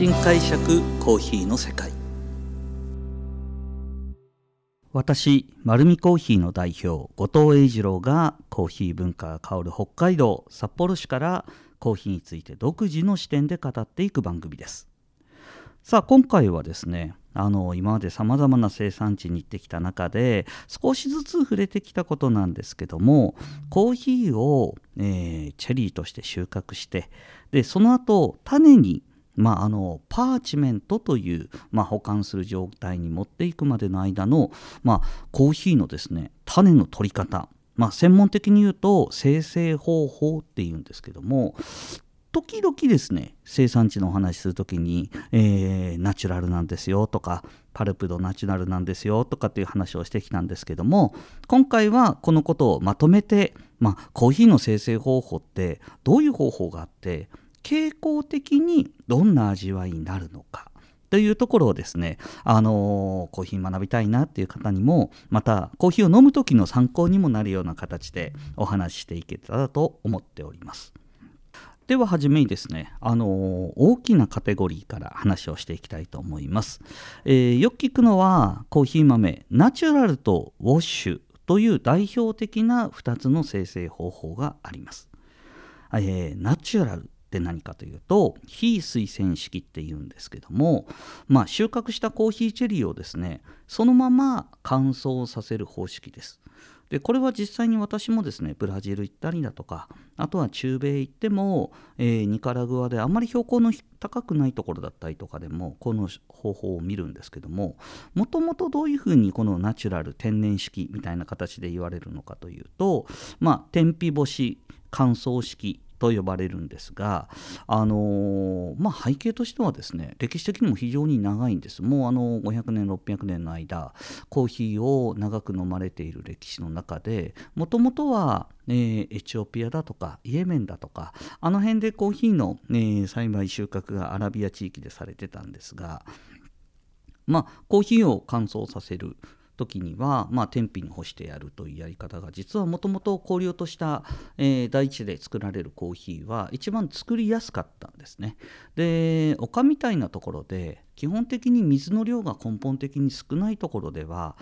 新解釈コーヒーの世界。私、丸美コーヒーの代表後藤英二郎がコーヒー文化が香る北海道札幌市からコーヒーについて独自の視点で語っていく番組です。さあ、今回はですね、今までさまざまな生産地に行ってきた中で少しずつ触れてきたことなんですけども、コーヒーを、チェリーとして収穫して、でその後種に、パーチメントという、保管する状態に持っていくまでの間の、コーヒーのですね、種の取り方、専門的に言うと精製方法っていうんですけども、時々ですね、生産地のお話しするときに、ナチュラルなんですよとか、パルプドナチュラルなんですよとかっていう話をしてきたんですけども、今回はこのことをまとめて、コーヒーの生成方法ってどういう方法があって、傾向的にどんな味わいになるのかというところをですね、コーヒー学びたいなっていう方にも、またコーヒーを飲む時の参考にもなるような形でお話ししていけたらと思っております。でははじめにですね、大きなカテゴリーから話をしていきたいと思います。よく聞くのは、コーヒー豆ナチュラルとウォッシュという代表的な2つの生成方法があります。ナチュラルって何かというと、非水洗式っていうんですけども、収穫したコーヒーチェリーをですね、そのまま乾燥させる方式です。でこれは実際に私もですね、ブラジル行ったりだとか、あとは中米行っても、ニカラグアであんまり標高の高くないところだったりとかでもこの方法を見るんですけども、もともとどういうふうにこのナチュラル天然式みたいな形で言われるのかというと、天日干し乾燥式と呼ばれるんですが、背景としてはですね、歴史的にも非常に長いんです。もう500年600年の間、コーヒーを長く飲まれている歴史の中で、もともとは、エチオピアだとかイエメンだとか、あの辺でコーヒーの、栽培収穫がアラビア地域でされてたんですが、コーヒーを乾燥させる時には、天日に干してやるというやり方が、実はもともと香料とした、大地で作られるコーヒーは一番作りやすかったんですね。で丘みたいなところで基本的に水の量が根本的に少ないところでは、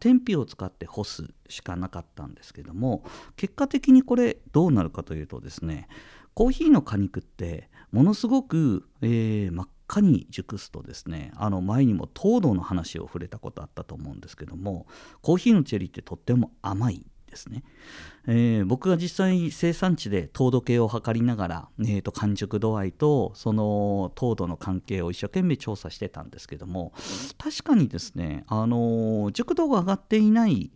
天日を使って干すしかなかったんですけども、結果的にこれどうなるかというとですね、コーヒーの果肉ってものすごく、真っ果に熟すとですね、前にも糖度の話を触れたことあったと思うんですけども、コーヒーのチェリーってとっても甘いですね。僕が実際生産地で糖度計を測りながら、完熟度合いとその糖度の関係を一生懸命調査してたんですけども、確かにですね、熟度が上がっていない、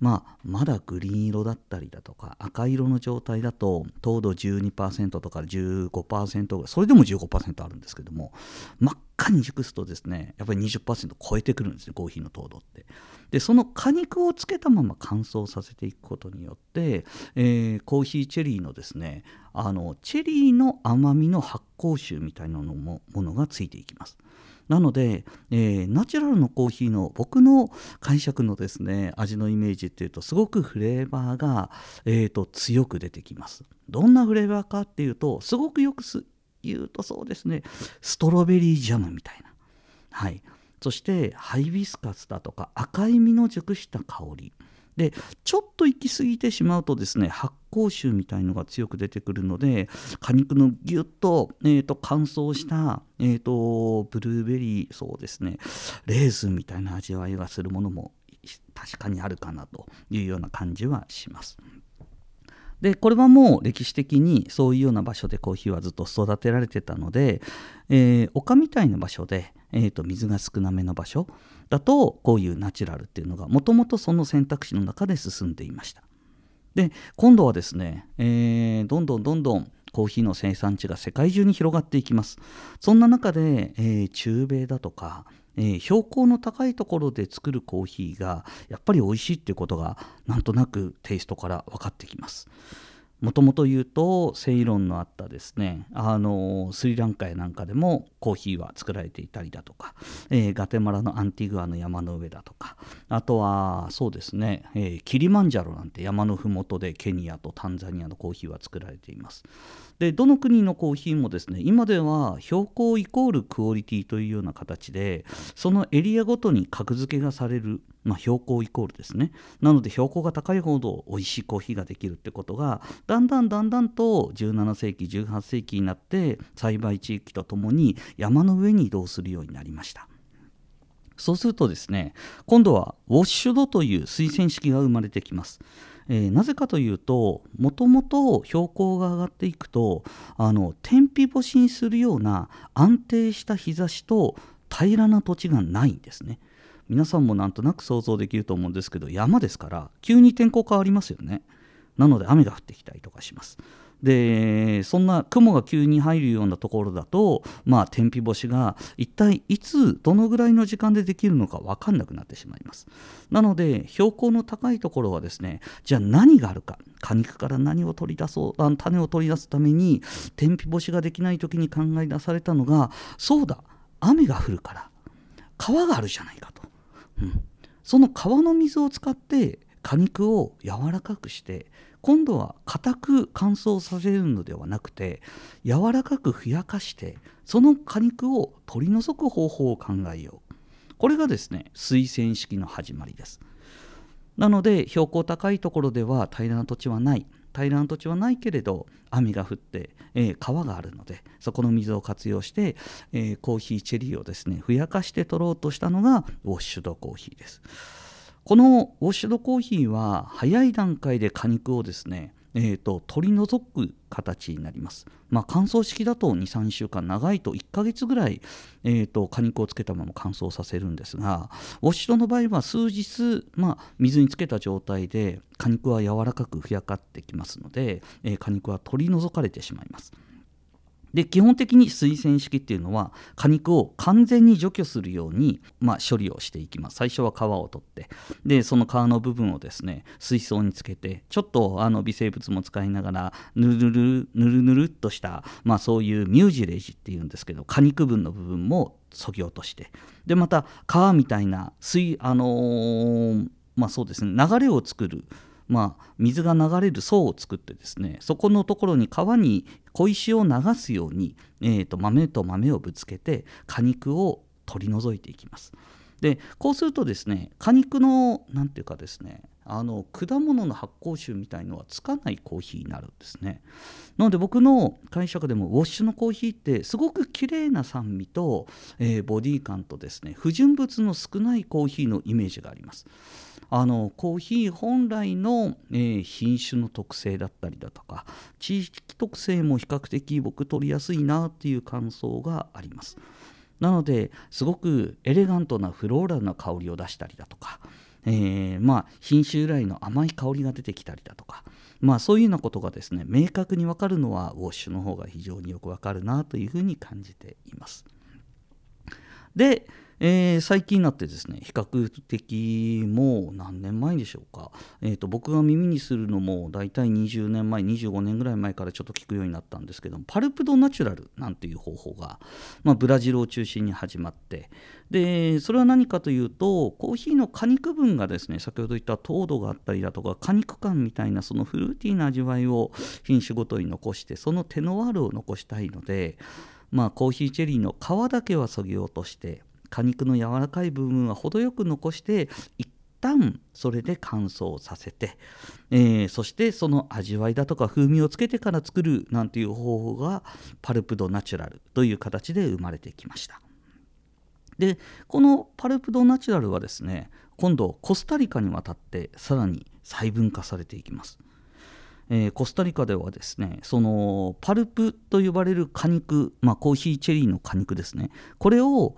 まだグリーン色だったりだとか赤色の状態だと、糖度 12% とか 15%、 それでも 15% あるんですけども、真っ赤に熟すとですね、やっぱり 20% 超えてくるんですね、コーヒーの糖度って。でその果肉をつけたまま乾燥させていくことによって、コーヒーチェリーのですね、チェリーの甘みの発酵臭みたいなのもものがついていきます。なので、ナチュラルのコーヒーの僕の解釈のですね、味のイメージっていうと、すごくフレーバーが、強く出てきます。どんなフレーバーかっていうと、すごくよく言うとそうですね、ストロベリージャムみたいな、そしてハイビスカスだとか赤い実の熟した香りで、ちょっと行き過ぎてしまうとですね、発酵臭みたいのが強く出てくるので、果肉のギュッと、乾燥した、ブルーベリー、そうですね、レーズンみたいな味わいがするものも確かにあるかなというような感じはします。でこれはもう歴史的にそういうような場所でコーヒーはずっと育てられてたので、丘みたいな場所で、水が少なめの場所だと、こういうナチュラルっていうのがもともとその選択肢の中で進んでいました。で今度はですね、どんどんコーヒーの生産地が世界中に広がっていきます。そんな中で、中米だとか、標高の高いところで作るコーヒーがやっぱり美味しいっていうことが、なんとなくテイストから分かってきます。もともと言うとセイロンのあったですね、スリランカやなんかでもコーヒーは作られていたりだとか、ガテマラのアンティグアの山の上だとか、あとはそうですね、キリマンジャロなんて山のふもとでケニアとタンザニアのコーヒーは作られています。で、どの国のコーヒーもですね、今では標高イコールクオリティというような形で、そのエリアごとに格付けがされる、標高イコールですね。なので標高が高いほど美味しいコーヒーができるってことが、だんだんと17世紀18世紀になって栽培地域とともに山の上に移動するようになりました。そうするとですね、今度はウォッシュドという推薦式が生まれてきます。なぜかというと、もともと標高が上がっていくと天日干しにするような安定した日差しと平らな土地がないんですね。皆さんもなんとなく想像できると思うんですけど、山ですから急に天候変わりますよね。なので雨が降ってきたりとかします。で、そんな雲が急に入るようなところだと、天日干しが一体いつどのぐらいの時間でできるのか分かんなくなってしまいます。なので標高の高いところはですね、じゃあ何があるか、果肉から何を取り出そう、種を取り出すために天日干しができない時に考え出されたのが、そうだ、雨が降るから川があるじゃないかと、その川の水を使って果肉を柔らかくして、今度は固く乾燥させるのではなくて柔らかくふやかして、その果肉を取り除く方法を考えよう。これがですね、水洗式の始まりです。なので標高高いところでは平らな土地はないけれど雨が降って、川があるので、そこの水を活用して、コーヒーチェリーをですねふやかして取ろうとしたのがウォッシュドコーヒーです。このウォッシュドコーヒーは早い段階で果肉をですね、取り除く形になります。乾燥式だと 2,3 週間、長いと1ヶ月ぐらい、果肉をつけたまま乾燥させるんですが、ウォッシュドの場合は数日、水につけた状態で果肉は柔らかくふやかってきますので、果肉は取り除かれてしまいます。で、基本的に水洗式っていうのは果肉を完全に除去するように、処理をしていきます。最初は皮を取って、でその皮の部分をですね水槽につけて、ちょっと微生物も使いながらぬるぬるっとした、そういうミュージレージっていうんですけど、果肉分の部分も削ぎ落として、でまた皮みたいな流れを作る、水が流れる層を作ってですね、そこのところに川に小石を流すように、豆と豆をぶつけて果肉を取り除いていきます。でこうするとですね、果肉のなんていうかですね、果物の発酵臭みたいのはつかないコーヒーになるんですね。なので僕の解釈でもウォッシュのコーヒーってすごく綺麗な酸味と、ボディ感とですね不純物の少ないコーヒーのイメージがあります。コーヒー本来の、品種の特性だったりだとか地域特性も比較的僕取りやすいなっていう感想があります。なのですごくエレガントなフローラルな香りを出したりだとか、品種由来の甘い香りが出てきたりだとか、そういうようなことがですね明確に分かるのはウォッシュの方が非常によく分かるなというふうに感じています。で、最近になってですね、比較的もう何年前でしょうか、僕が耳にするのもだいたい20年前25年ぐらい前からちょっと聞くようになったんですけども、パルプドナチュラルなんていう方法が、ブラジルを中心に始まって、でそれは何かというと、コーヒーの果肉分がですね先ほど言った糖度があったりだとか果肉感みたいなそのフルーティーな味わいを品種ごとに残して、そのテノワールを残したいので、コーヒーチェリーの皮だけは削ぎ落として果肉の柔らかい部分は程よく残して、一旦それで乾燥させて、そしてその味わいだとか風味をつけてから作るなんていう方法がパルプドナチュラルという形で生まれてきました。で、このパルプドナチュラルはですね、今度コスタリカに渡ってさらに細分化されていきます。コスタリカではですね、そのパルプと呼ばれる果肉、コーヒーチェリーの果肉ですね、これを、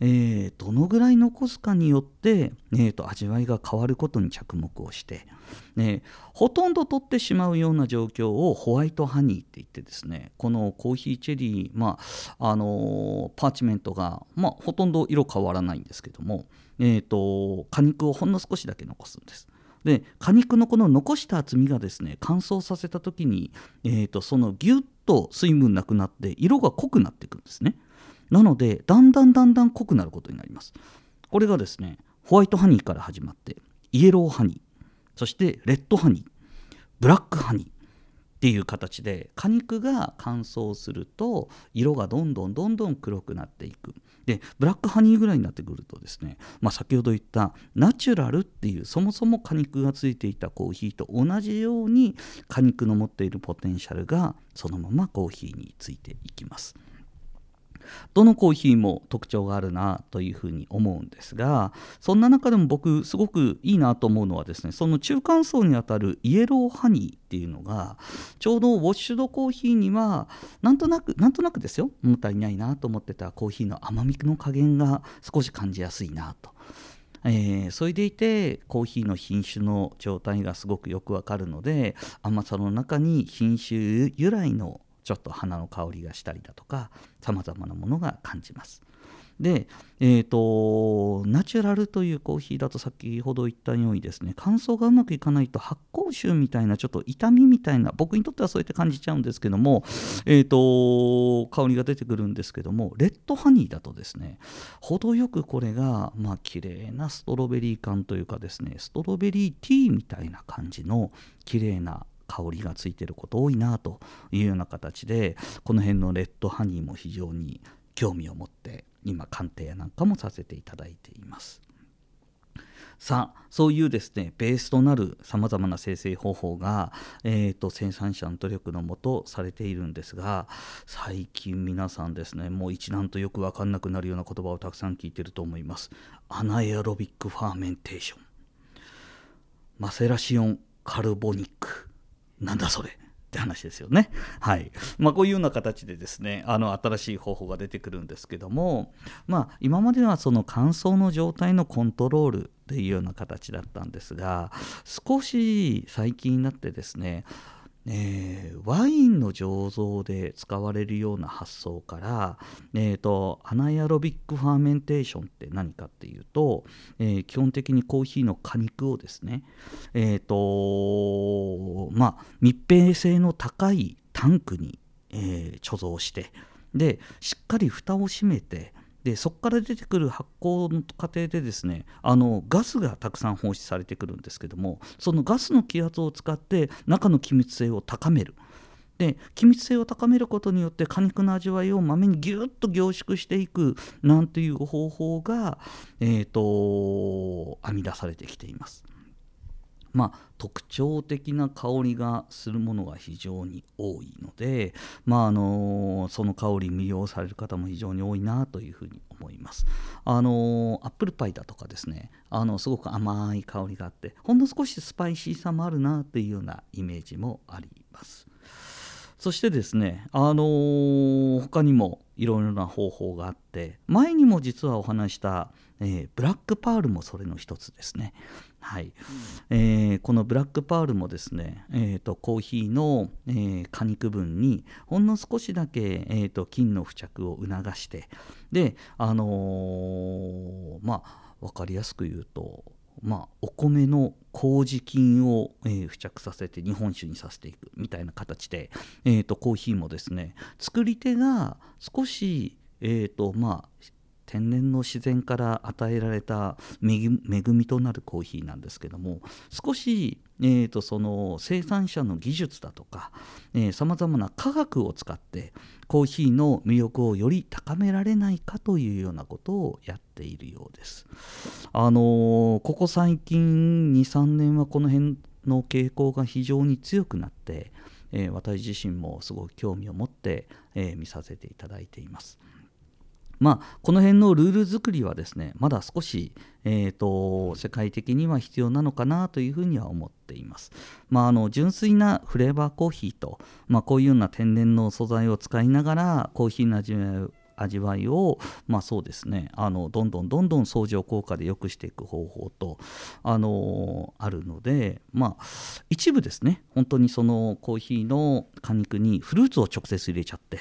どのぐらい残すかによって、味わいが変わることに着目をして、ほとんど取ってしまうような状況をホワイトハニーって言ってですね、このコーヒーチェリー、パーチメントが、ほとんど色変わらないんですけども、果肉をほんの少しだけ残すんです。で果肉のこの残した厚みがですね、乾燥させた時に、そのギュッと水分なくなって色が濃くなっていくんですね。なのでだんだん濃くなることになります。これがですね、ホワイトハニーから始まってイエローハニー、そしてレッドハニー、ブラックハニーっていう形で果肉が乾燥すると色がどんどん黒くなっていく。でブラックハニーぐらいになってくるとですね、先ほど言ったナチュラルっていうそもそも果肉がついていたコーヒーと同じように果肉の持っているポテンシャルがそのままコーヒーについていきます。どのコーヒーも特徴があるなというふうに思うんですが、そんな中でも僕すごくいいなと思うのはですね、その中間層にあたるイエローハニーっていうのがちょうどウォッシュドコーヒーにはなんとなくですよ、物足りないなと思ってたコーヒーの甘みの加減が少し感じやすいなと、それでいてコーヒーの品種の状態がすごくよくわかるので、甘さの中に品種由来のちょっと花の香りがしたりだとかさまざまなものが感じます。で、ナチュラルというコーヒーだと先ほど言ったようにですね、乾燥がうまくいかないと発酵臭みたいなちょっと痛みみたいな、僕にとってはそうやって感じちゃうんですけども、香りが出てくるんですけども、レッドハニーだとですね、程よくこれが綺麗なストロベリー感というかですね、ストロベリーティーみたいな感じの綺麗な香りがついていること多いなというような形で、この辺のレッドハニーも非常に興味を持って今鑑定なんかもさせていただいています。さあ、そういうですねベースとなるさまざまな生成方法が、生産者の努力のもとされているんですが、最近皆さんですね、もう一段とよく分かんなくなるような言葉をたくさん聞いていると思います。アナエアロビックファーメンテーション、マセラシオンカルボニック、なんだそれって話ですよね。はい、こういうような形でですね、新しい方法が出てくるんですけども、今まではその乾燥の状態のコントロールっていうような形だったんですが、少し最近になってですね、ワインの醸造で使われるような発想から、アナエアロビックファーメンテーションって何かっていうと、基本的にコーヒーの果肉をですね、密閉性の高いタンクに、貯蔵して、でしっかり蓋を閉めて、でそこから出てくる発酵の過程でですね、ガスがたくさん放出されてくるんですけども、そのガスの気圧を使って中の気密性を高める。で気密性を高めることによって果肉の味わいを豆にギュッと凝縮していくなんていう方法が、編み出されてきています。特徴的な香りがするものが非常に多いので、その香り魅了される方も非常に多いなというふうに思います。アップルパイだとかですね、すごく甘い香りがあって、ほんの少しスパイシーさもあるなというようなイメージもあります。そしてですね、他にもいろいろな方法があって、前にも実はお話した、ブラックパールもそれの一つですね。このブラックパールもですね、コーヒーの、果肉分にほんの少しだけ、菌の付着を促して、で分かりやすく言うと、お米の麹菌を、付着させて日本酒にさせていくみたいな形で、コーヒーもですね、作り手が少し、天然の自然から与えられた恵みとなるコーヒーなんですけども、少し、その生産者の技術だとかさまざまな科学を使ってコーヒーの魅力をより高められないかというようなことをやっているようです。ここ最近 2,3 年はこの辺の傾向が非常に強くなって、私自身もすごく興味を持って、見させていただいています。この辺のルール作りはですね、まだ少し、世界的には必要なのかなというふうには思っています。純粋なフレーバーコーヒーと、こういうような天然の素材を使いながらコーヒーの味わいを、どんどん相乗効果で良くしていく方法と、あるので、一部ですね、本当にそのコーヒーの果肉にフルーツを直接入れちゃって、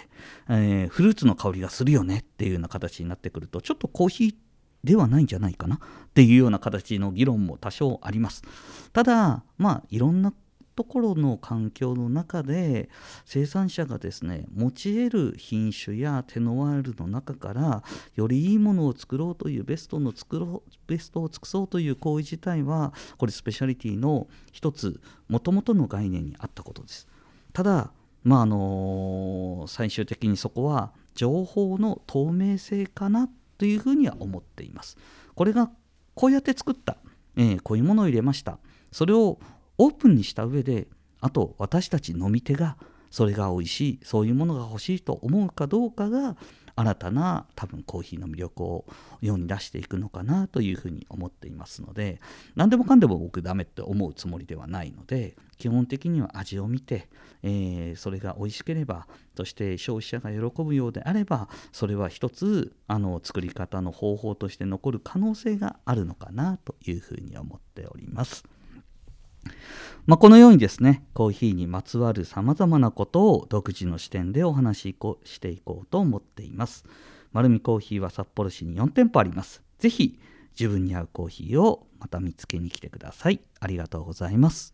フルーツの香りがするよねっていうような形になってくると、ちょっとコーヒーではないんじゃないかなっていうような形の議論も多少あります。ただいろんなところの環境の中で生産者がですね持ち得る品種やテノワールの中からよりいいものを作ろうというベストを尽くそうという行為自体はこれスペシャリティの一つもともとの概念にあったことです。ただ最終的にそこは情報の透明性かなというふうには思っています。これがこうやって作った、こういうものを入れました、それをオープンにした上で、あと私たち飲み手がそれが美味しい、そういうものが欲しいと思うかどうかが新たな多分コーヒーの魅力を世に出していくのかなというふうに思っていますので、何でもかんでも僕ダメって思うつもりではないので、基本的には味を見て、それが美味しければ、そして消費者が喜ぶようであれば、それは一つ作り方の方法として残る可能性があるのかなというふうに思っております。このようにですね、コーヒーにまつわるさまざまなことを独自の視点でお話ししていこうと思っています。丸見コーヒーは札幌市に4店舗あります。ぜひ自分に合うコーヒーをまた見つけに来てください。ありがとうございます。